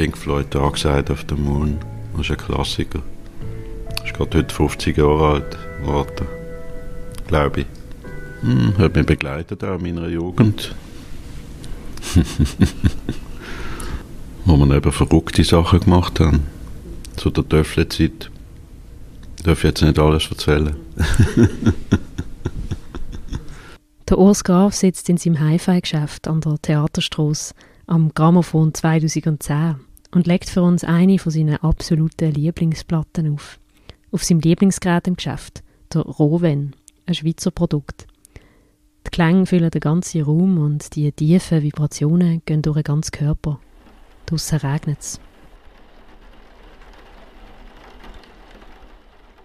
Pink Floyd, Dark Side of the Moon. Das ist ein Klassiker. Das ist gerade heute 50 Jahre alt geworden, glaube ich. Hat mich begleitet auch in meiner Jugend. Wo wir eben verrückte Sachen gemacht haben. Zu der Töfflenzeit. Ich darf jetzt nicht alles erzählen. Der Urs Graf sitzt in seinem Hi-Fi-Geschäft an der Theaterstrasse am Grammophon 2010 und legt für uns eine von seinen absoluten Lieblingsplatten auf. Auf seinem Lieblingsgerät im Geschäft, der Rowen, ein Schweizer Produkt. Die Klänge füllen den ganzen Raum und die tiefen Vibrationen gehen durch den ganzen Körper. Draussen regnet es.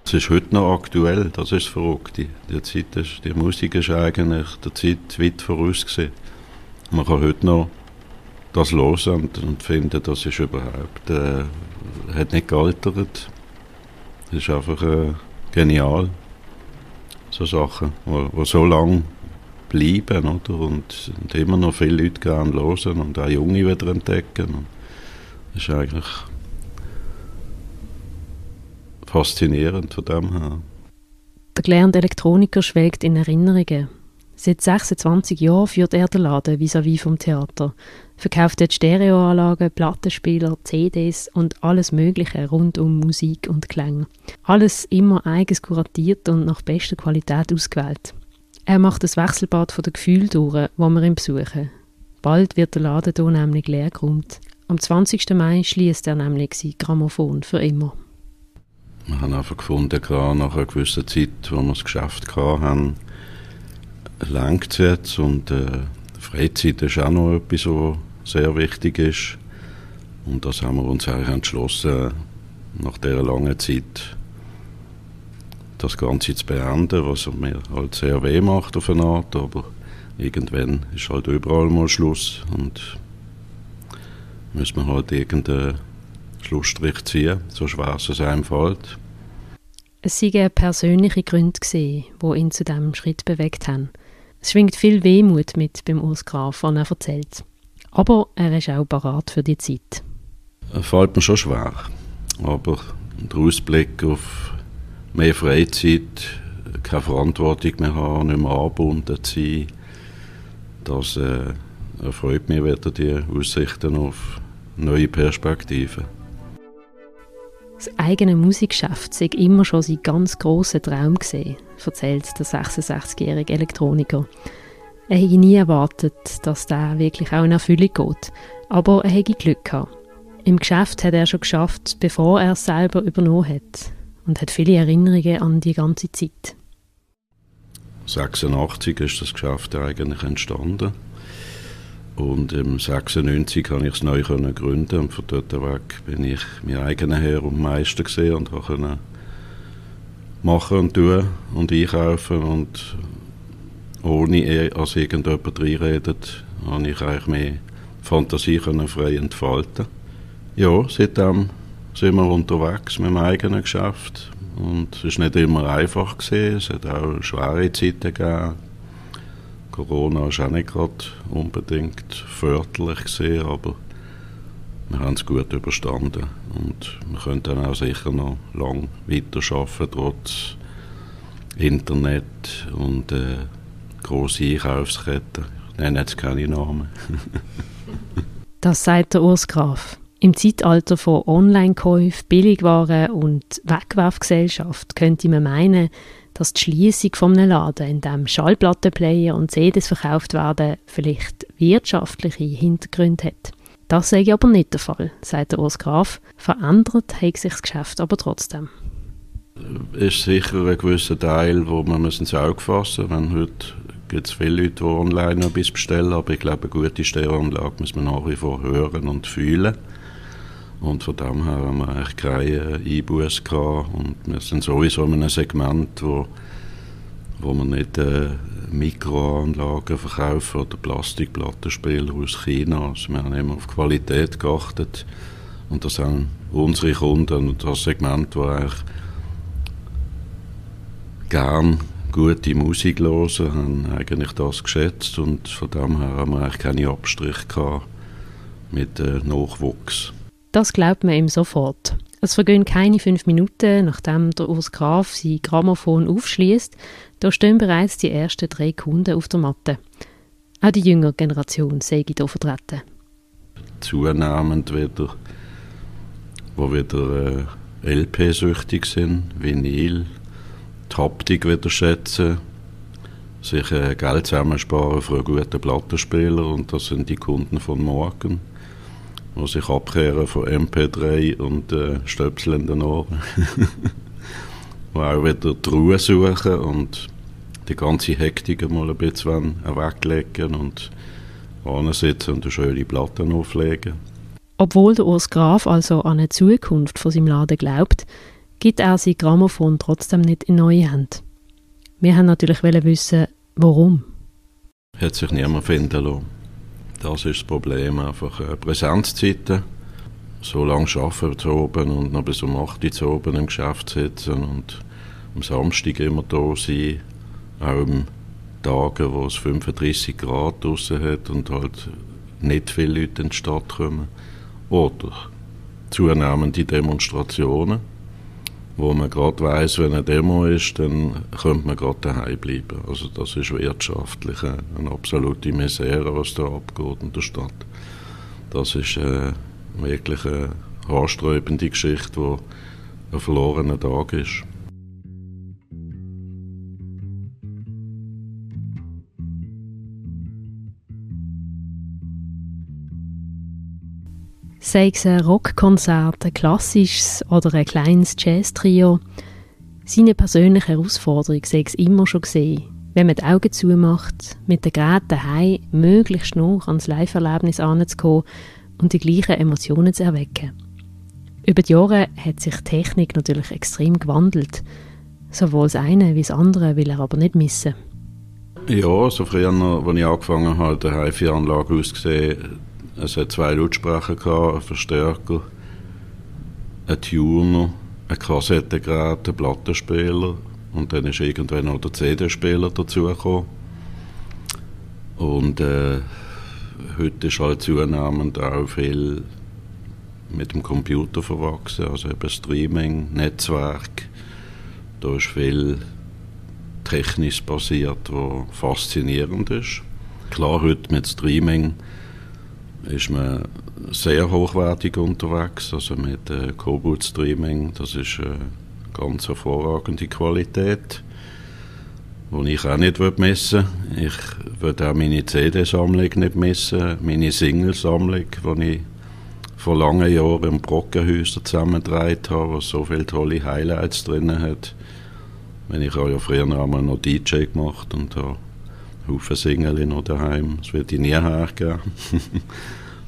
Es ist heute noch aktuell, das ist das Verrückte. Die Musik ist eigentlich der Zeit weit voraus gewesen. Man kann heute noch das hören und finden, das ist überhaupt, hat nicht gealtert. Das ist einfach genial. So Sachen, die so lange bleiben, oder? Und immer noch viele Leute gerne hören und auch Junge wieder entdecken. Und das ist eigentlich faszinierend von dem her. Der gelernte Elektroniker schwelgt in Erinnerungen. Seit 26 Jahren führt er den Laden vis-à-vis vom Theater. Verkauft dort Stereoanlagen, Plattenspieler, CDs und alles Mögliche rund um Musik und Klänge. Alles immer eigens kuratiert und nach bester Qualität ausgewählt. Er macht das Wechselbad von den Gefühlen durch, die wir ihn besuchen. Bald wird der Laden hier nämlich leer geräumt. Am 20. Mai schließt er nämlich sein Grammophon für immer. Wir haben einfach gefunden, nach einer gewissen Zeit, wo wir das Geschäft hatten, reicht es jetzt. Und Freizeit ist auch noch etwas, was sehr wichtig ist. Und das haben wir uns eigentlich entschlossen, nach dieser langen Zeit das Ganze zu beenden, was mir halt sehr weh macht auf eine Art. Aber irgendwann ist halt überall mal Schluss und müssen wir halt irgendeinen Schlussstrich ziehen, so schwer es einem fällt. Es seien persönliche Gründe gewesen, die ihn zu diesem Schritt bewegt haben. Es schwingt viel Wehmut mit beim Urs Graf, was er erzählt. Aber er ist auch parat für die Zeit. Es fällt mir schon schwer, aber der Ausblick auf mehr Freizeit, keine Verantwortung mehr haben, nicht mehr angebunden zu sein, das erfreut mich wieder, die Aussichten auf neue Perspektiven. Das eigene Musikgeschäft sei immer schon sein ganz grosser Traum gewesen, erzählt der 66-jährige Elektroniker. Er hätte nie erwartet, dass der wirklich auch in Erfüllung geht, aber er hätte Glück gehabt. Im Geschäft hat er schon geschafft, bevor er es selber übernommen hat und hat viele Erinnerungen an die ganze Zeit. 1986 ist das Geschäft eigentlich entstanden. Und im 1996 konnte ich es neu gründen und von dort weg bin ich mein eigener Herr und Meister gewesen und konnte machen und tun und einkaufen, und ohne als irgendjemand reinredet, konnte ich eigentlich mehr Fantasie frei entfalten. Ja, seitdem sind wir unterwegs mit dem eigenen Geschäft und es war nicht immer einfach gewesen. Es hat auch schwere Zeiten gegeben. Corona war auch nicht gerade unbedingt förderlich gewesen, aber wir haben es gut überstanden. Und wir können dann auch sicher noch lange weiterarbeiten, trotz Internet und grossen Einkaufsketten. Ich nenne jetzt keine Namen. Das sagt der Urs Graf. Im Zeitalter von Online-Käufen, Billigwaren und Wegwerfgesellschaft könnte man meinen, dass die Schliessung eines Laden, in dem Schallplattenplayer und CDs verkauft werden, vielleicht wirtschaftliche Hintergründe hat. Das sei aber nicht der Fall, sagt der Urs Graf. Verändert hat sich das Geschäft aber trotzdem. Es ist sicher ein gewisser Teil, wo man ins Auge fassen muss. Heute gibt es viele Leute, die online noch etwas bestellen, aber ich glaube, eine gute Stereoanlage muss man nach wie vor hören und fühlen. Und von dem her haben wir eigentlich keine Einbuße gehabt. Und wir sind sowieso in einem Segment, wo wir nicht Mikroanlagen verkaufen oder Plastikplattenspieler aus China. Also wir haben immer auf Qualität geachtet. Und das haben unsere Kunden und das Segment, das eigentlich gerne gute Musik hören, haben eigentlich das geschätzt. Und von dem her haben wir eigentlich keine Abstriche gehabt mit Nachwuchs. Das glaubt man ihm sofort. Es vergehen keine 5 Minuten, nachdem der Urs Graf sein Grammophon aufschließt, da stehen bereits die ersten 3 Kunden auf der Matte. Auch die jüngere Generation sei hier vertreten. Zunehmend wieder, wo wieder LP-süchtig sind, Vinyl, die Haptik wieder schätzen, sich Geld zusammensparen für einen guten Plattenspieler, und das sind die Kunden von morgen, die sich abkehren von MP3 und Stöpsel in den Ohren, die auch wieder die Ruhe suchen und die ganze Hektik mal ein bisschen weglegen und hinsitzen und eine schöne Platte auflegen. Obwohl der Urs Graf also an eine Zukunft von seinem Laden glaubt, gibt er sein Grammophon trotzdem nicht in neue Hände. Wir wollten natürlich wissen, warum. Hat sich niemand finden lassen. Das ist das Problem, einfach Präsenzzeiten. So lange arbeiten zu oben und noch bis um 8 Uhr zu oben im Geschäft sitzen und am Samstag immer da sein. Auch am Tagen, wo es 35 Grad draussen hat und halt nicht viele Leute in die Stadt kommen. Oder zunehmende Demonstrationen, wo man gerade weiss, wenn eine Demo ist, dann könnte man gerade daheim bleiben. Also das ist wirtschaftlich eine absolute Misere, was da abgeht in der Stadt. Das ist wirklich eine haarsträubende Geschichte, die ein verlorener Tag ist. Sei es ein Rockkonzert, ein klassisches oder ein kleines Jazz-Trio. Seine persönliche Herausforderung sei es immer schon gesehen, wenn man die Augen zumacht, mit den Geräten daheim möglichst nah ans Live-Erlebnis heranzukommen und die gleichen Emotionen zu erwecken. Über die Jahre hat sich die Technik natürlich extrem gewandelt. Sowohl das eine wie das andere will er aber nicht missen. Ja, so früher, als ich angefangen habe, die HiFi-Anlage ausgesehen. Es hat 2 Lautsprecher gehabt, einen Verstärker, einen Tuner, ein Kassettengerät, einen Plattenspieler, und dann ist irgendwann noch der CD-Spieler dazugekommen. Und heute ist halt zunehmend auch viel mit dem Computer verwachsen, also eben Streaming, Netzwerk. Da ist viel technisch basiert, was faszinierend ist. Klar, heute mit Streaming ist man sehr hochwertig unterwegs, also mit Cobalt-Streaming. Das ist eine ganz hervorragende Qualität, die ich auch nicht missen will. Ich will auch meine CD-Sammlung nicht missen, meine Singlesammlung, die ich vor langen Jahren im Brockenhäuser zusammengetragen habe, was so viele tolle Highlights drin hat. Ich habe ja früher noch DJ gemacht und habe Haufen Single noch daheim, das würde ich nie hergeben.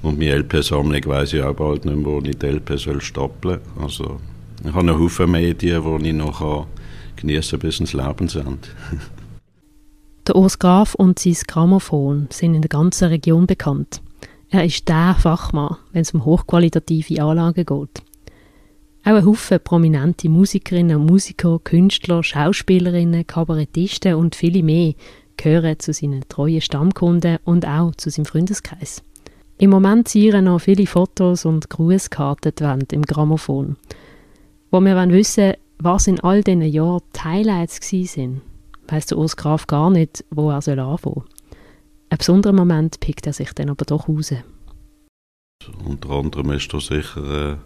Und meine LP-Sammlung weiss ich auch bald nicht mehr, wo ich die LP stapeln soll. Also, ich habe einen Haufen Medien, die ich noch geniessen kann bis ins Lebensende. Der Urs Graf und sein Grammophon sind in der ganzen Region bekannt. Er ist der Fachmann, wenn es um hochqualitative Anlagen geht. Auch ein Haufen prominente Musikerinnen und Musiker, Künstler, Schauspielerinnen, Kabarettisten und viele mehr gehören zu seinen treuen Stammkunden und auch zu seinem Freundeskreis. Im Moment zieren noch viele Fotos und Grußkarten die Wand im Grammophon. Wo wir wissen wollen, was in all diesen Jahren die Highlights waren, weiss der Urs Graf gar nicht, wo er anfangen soll. Einen besonderen Moment pickt er sich dann aber doch raus. Unter anderem ist da sicher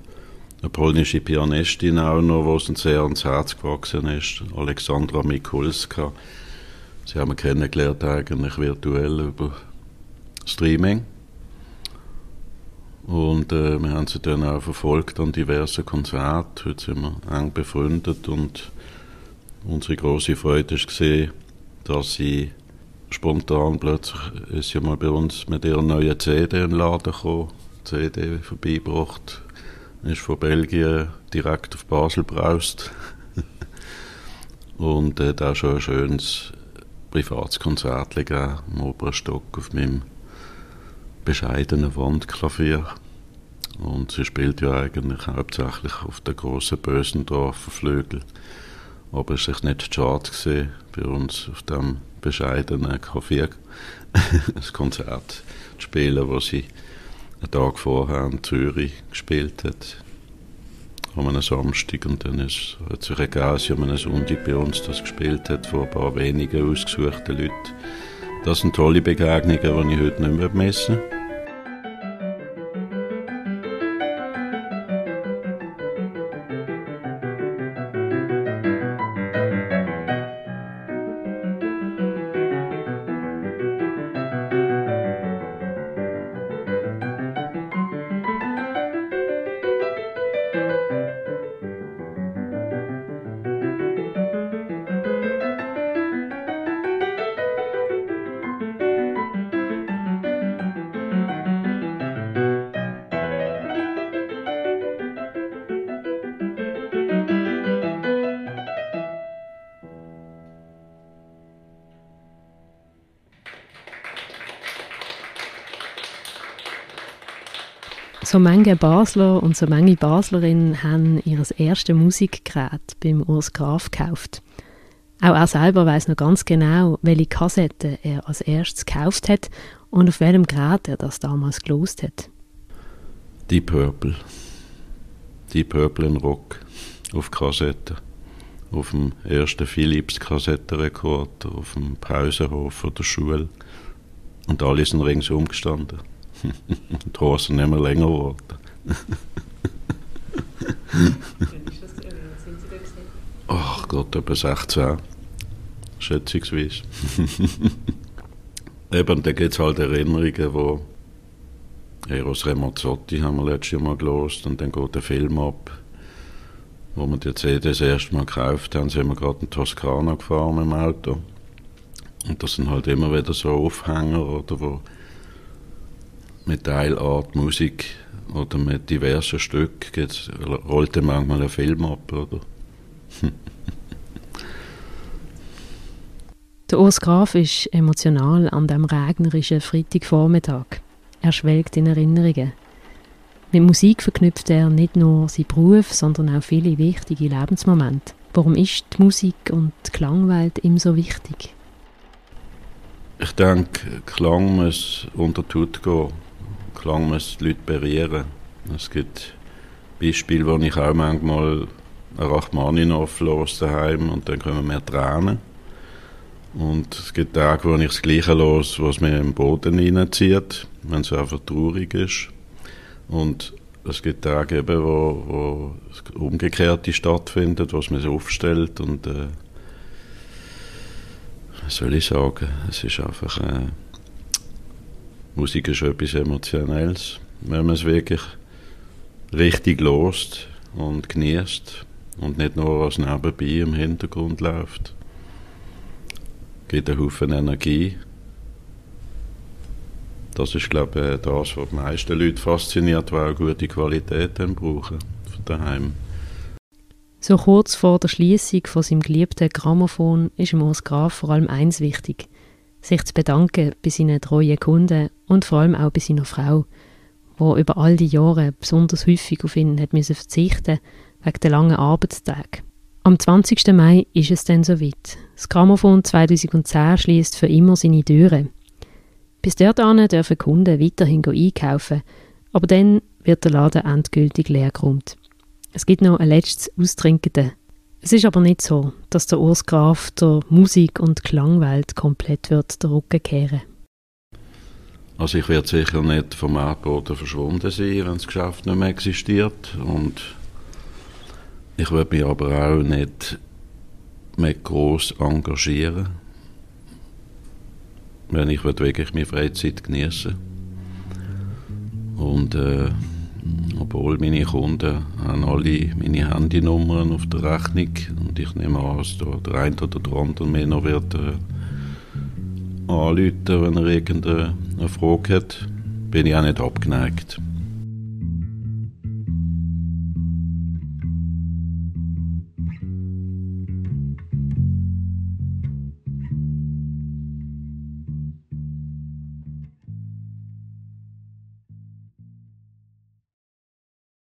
eine polnische Pianistin auch noch, die uns sehr ans Herz gewachsen ist, Aleksandra Mikulska. Sie haben kennengelernt eigentlich virtuell über Streaming, und wir haben sie dann auch verfolgt an diversen Konzerten. Heute sind wir eng befreundet, und unsere grosse Freude war, dass sie spontan plötzlich ist sie mal bei uns mit ihrer neuen CD in den Laden gekommen, CD vorbeigebracht, ist von Belgien direkt auf Basel braust und da schon ein schönes Privatskonzert gegeben, im oberen Stock auf meinem bescheidenen Wandklavier. Und sie spielt ja eigentlich hauptsächlich auf der grossen Bösendorfer Flügel. Aber es war nicht schade gewesen, bei uns auf dem bescheidenen Klavier ein Konzert zu spielen, wo sie einen Tag vorher in Zürich gespielt hat, an einem Samstag, und dann hat sich an einem Sonntag bei uns das gespielt hat, von ein paar wenigen ausgesuchten Leuten. Das sind tolle Begegnungen, die ich heute nicht mehr vermisse. So manche Basler und so manche Baslerinnen haben ihr erstes Musikgerät beim Urs Graf gekauft. Auch er selber weiss noch ganz genau, welche Kassetten er als erstes gekauft hat und auf welchem Gerät er das damals gelost hat. Deep Purple. Deep Purple in Rock. Auf Kassetten. Auf dem ersten Philips-Kassettenrekord, auf dem Pausenhof von der Schule. Und alle sind ringsum gestanden. Die Hosen nicht mehr länger geworden. Ach Gott, etwa 16, schätzungsweise. Eben, da gibt es halt Erinnerungen, wo Eros Ramazzotti haben wir letztes Jahr mal gelesen, und dann geht der Film ab. Wo wir die CD das erste Mal gekauft haben, sind wir gerade in Toskana gefahren mit dem Auto. Und das sind halt immer wieder so Aufhänger, oder wo mit Teilart Musik oder mit diversen Stücken rollt dann manchmal ein Film ab, oder? Der Urs Graf ist emotional an diesem regnerischen Freitagvormittag. Er schwelgt in Erinnerungen. Mit Musik verknüpft er nicht nur seinen Beruf, sondern auch viele wichtige Lebensmomente. Warum ist die Musik und die Klangwelt ihm so wichtig? Ich denke, Klang muss unter die Haut gehen. Klang muss die Leute berühren. Es gibt Beispiele, wo ich auch manchmal einen Rachmaninoff los daheim und dann kommen mir Tränen. Und es gibt Tage, wo ich das Gleiche los, was mir im Boden hineinzieht, wenn es einfach traurig ist. Und es gibt Tage, eben, wo das Umgekehrte stattfindet, was mir aufstellt. Und was soll ich sagen? Es ist einfach Musik ist etwas Emotionelles, wenn man es wirklich richtig hört und genießt und nicht nur als nebenbei im Hintergrund läuft. Es gibt einen Haufen Energie. Das ist, glaube ich, das, was die meisten Leute fasziniert, weil auch gute Qualität brauchen von daheim. So kurz vor der Schliessung von seinem geliebten Grammophon ist dem Urs Graf vor allem eins wichtig: sich zu bedanken bei seinen treuen Kunden und vor allem auch bei seiner Frau, die über all die Jahre besonders häufig auf ihn hat verzichten wegen der langen Arbeitstage. Am 20. Mai ist es dann soweit. Das Grammophon 2010 schließt für immer seine Türen. Bis dorthin dürfen Kunden weiterhin einkaufen, aber dann wird der Laden endgültig leergeräumt. Es gibt noch ein letztes Austrinken. Es ist aber nicht so, dass der Urs Graf der Musik- und Klangwelt komplett den Rücken kehren. Also ich werde sicher nicht vom Erdboden verschwunden sein, wenn das Geschäft nicht mehr existiert. Und ich werde mich aber auch nicht mehr gross engagieren, wenn ich wirklich meine Freizeit genießen will. Und obwohl meine Kunden haben alle meine Handynummern auf der Rechnung, und ich nehme an, dass der eine oder der andere mir noch wird anrufen, wenn er irgendeine Frage hat, bin ich auch nicht abgeneigt.